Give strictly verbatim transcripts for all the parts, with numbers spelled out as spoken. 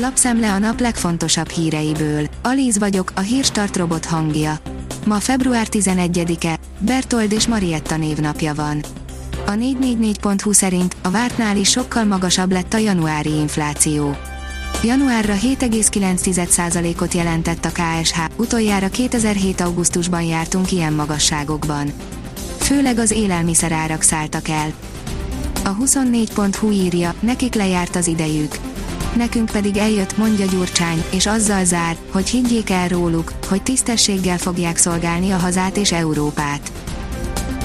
Lapszemle a nap legfontosabb híreiből. Alíz vagyok, a Hírstart robot hangja. Ma február tizenegyedike, Bertold és Marietta névnapja van. A négy négy négy pont hu szerint a vártnál is sokkal magasabb lett a januári infláció. Januárra hét egész kilenc tized százalékot jelentett a ká es há, utoljára kétezer-hét augusztusban jártunk ilyen magasságokban. Főleg az élelmiszerárak szálltak el. A huszonnégy pont hu írja, nekik lejárt az idejük. Nekünk pedig eljött, mondja Gyurcsány, és azzal zár, hogy higgyék el róluk, hogy tisztességgel fogják szolgálni a hazát és Európát.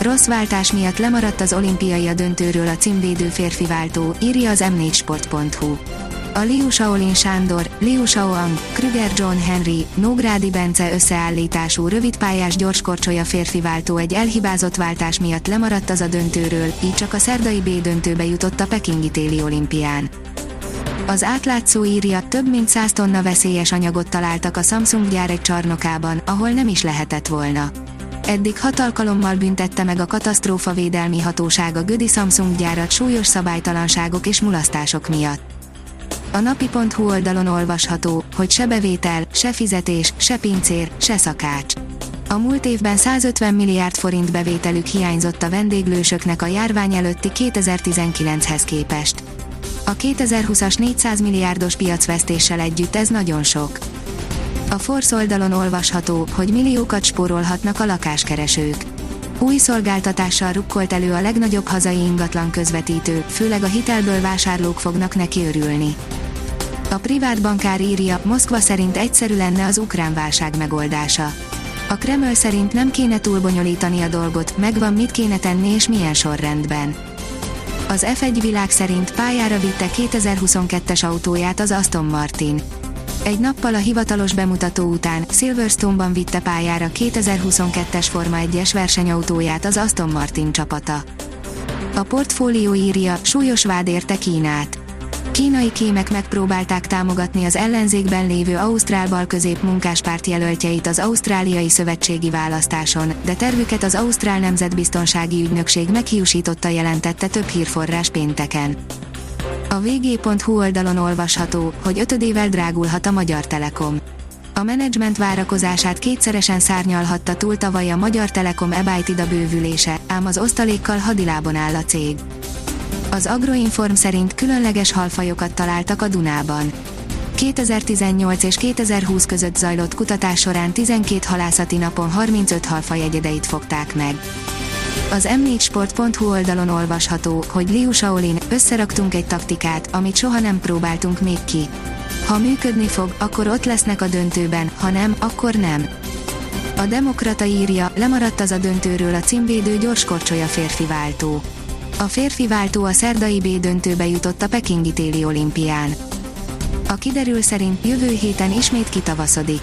Rossz váltás miatt lemaradt az olimpiai a döntőről a címvédő férfi váltó, írja az m négy sport pont hu. A Liu Shaolin Sándor, Liu Shaoang, Krüger John Henry, Nógrádi Bence összeállítású rövidpályás gyorskorcsolya férfi váltó egy elhibázott váltás miatt lemaradt az a döntőről, így csak a szerdai B döntőbe jutott a pekingi téli olimpián. Az átlátszó írja, több mint száz tonna veszélyes anyagot találtak a Samsung gyár egy csarnokában, ahol nem is lehetett volna. Eddig hat alkalommal büntette meg a katasztrófavédelmi hatóság a gödi Samsung gyárat súlyos szabálytalanságok és mulasztások miatt. A napi pont hu oldalon olvasható, hogy se bevétel, se fizetés, se pincér, se szakács. A múlt évben százötven milliárd forint bevételük hiányzott a vendéglősöknek a járvány előtti kétezer-tizenkilenchez képest. A kétezer-húszas négyszáz milliárdos piacvesztéssel együtt ez nagyon sok. A Forbes oldalon olvasható, hogy milliókat spórolhatnak a lakáskeresők. Új szolgáltatással rukkolt elő a legnagyobb hazai ingatlan közvetítő, főleg a hitelből vásárlók fognak neki örülni. A privát bankár írja, Moszkva szerint egyszerű lenne az ukrán válság megoldása. A Kreml szerint nem kéne túlbonyolítani a dolgot, megvan mit kéne tenni és milyen sorrendben. Az ef egy világ szerint pályára vitte kétezer-huszonkettes autóját az Aston Martin. Egy nappal a hivatalos bemutató után Silverstone-ban vitte pályára kétezer-huszonkettes Forma egyes versenyautóját az Aston Martin csapata. A portfólió írja, súlyos vád érte Kínát. Kínai kémek megpróbálták támogatni az ellenzékben lévő ausztrál balközép munkáspárt jelöltjeit az Ausztráliai Szövetségi Választáson, de tervüket az Ausztrál Nemzetbiztonsági Ügynökség meghiúsította, jelentette több hírforrás pénteken. A vé gé pont hu oldalon olvasható, hogy ötödével drágulhat a Magyar Telekom. A menedzsment várakozását kétszeresen szárnyalhatta túl tavaly a Magyar Telekom EBITDA bővülése, ám az osztalékkal hadilábon áll a cég. Az Agroinform szerint különleges halfajokat találtak a Dunában. kétezer-tizennyolc és kétezer-húsz között zajlott kutatás során tizenkét halászati napon harmincöt halfaj egyedeit fogták meg. Az m négy sport pont hu oldalon olvasható, hogy Liu Shaolin, összeraktunk egy taktikát, amit soha nem próbáltunk még ki. Ha működni fog, akkor ott lesznek a döntőben, ha nem, akkor nem. A Demokrata írja, lemaradt az a döntőről a címvédő gyorskorcsolya férfi váltó. A férfi váltó a szerdai B döntőbe jutott a pekingi téli olimpián. A kiderül szerint jövő héten ismét kitavaszodik.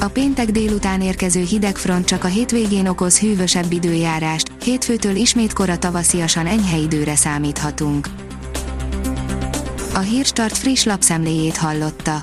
A péntek délután érkező hideg front csak a hétvégén okoz hűvösebb időjárást, hétfőtől ismét kora tavasziasan enyhe időre számíthatunk. A Hírstart friss lapszemléjét hallotta.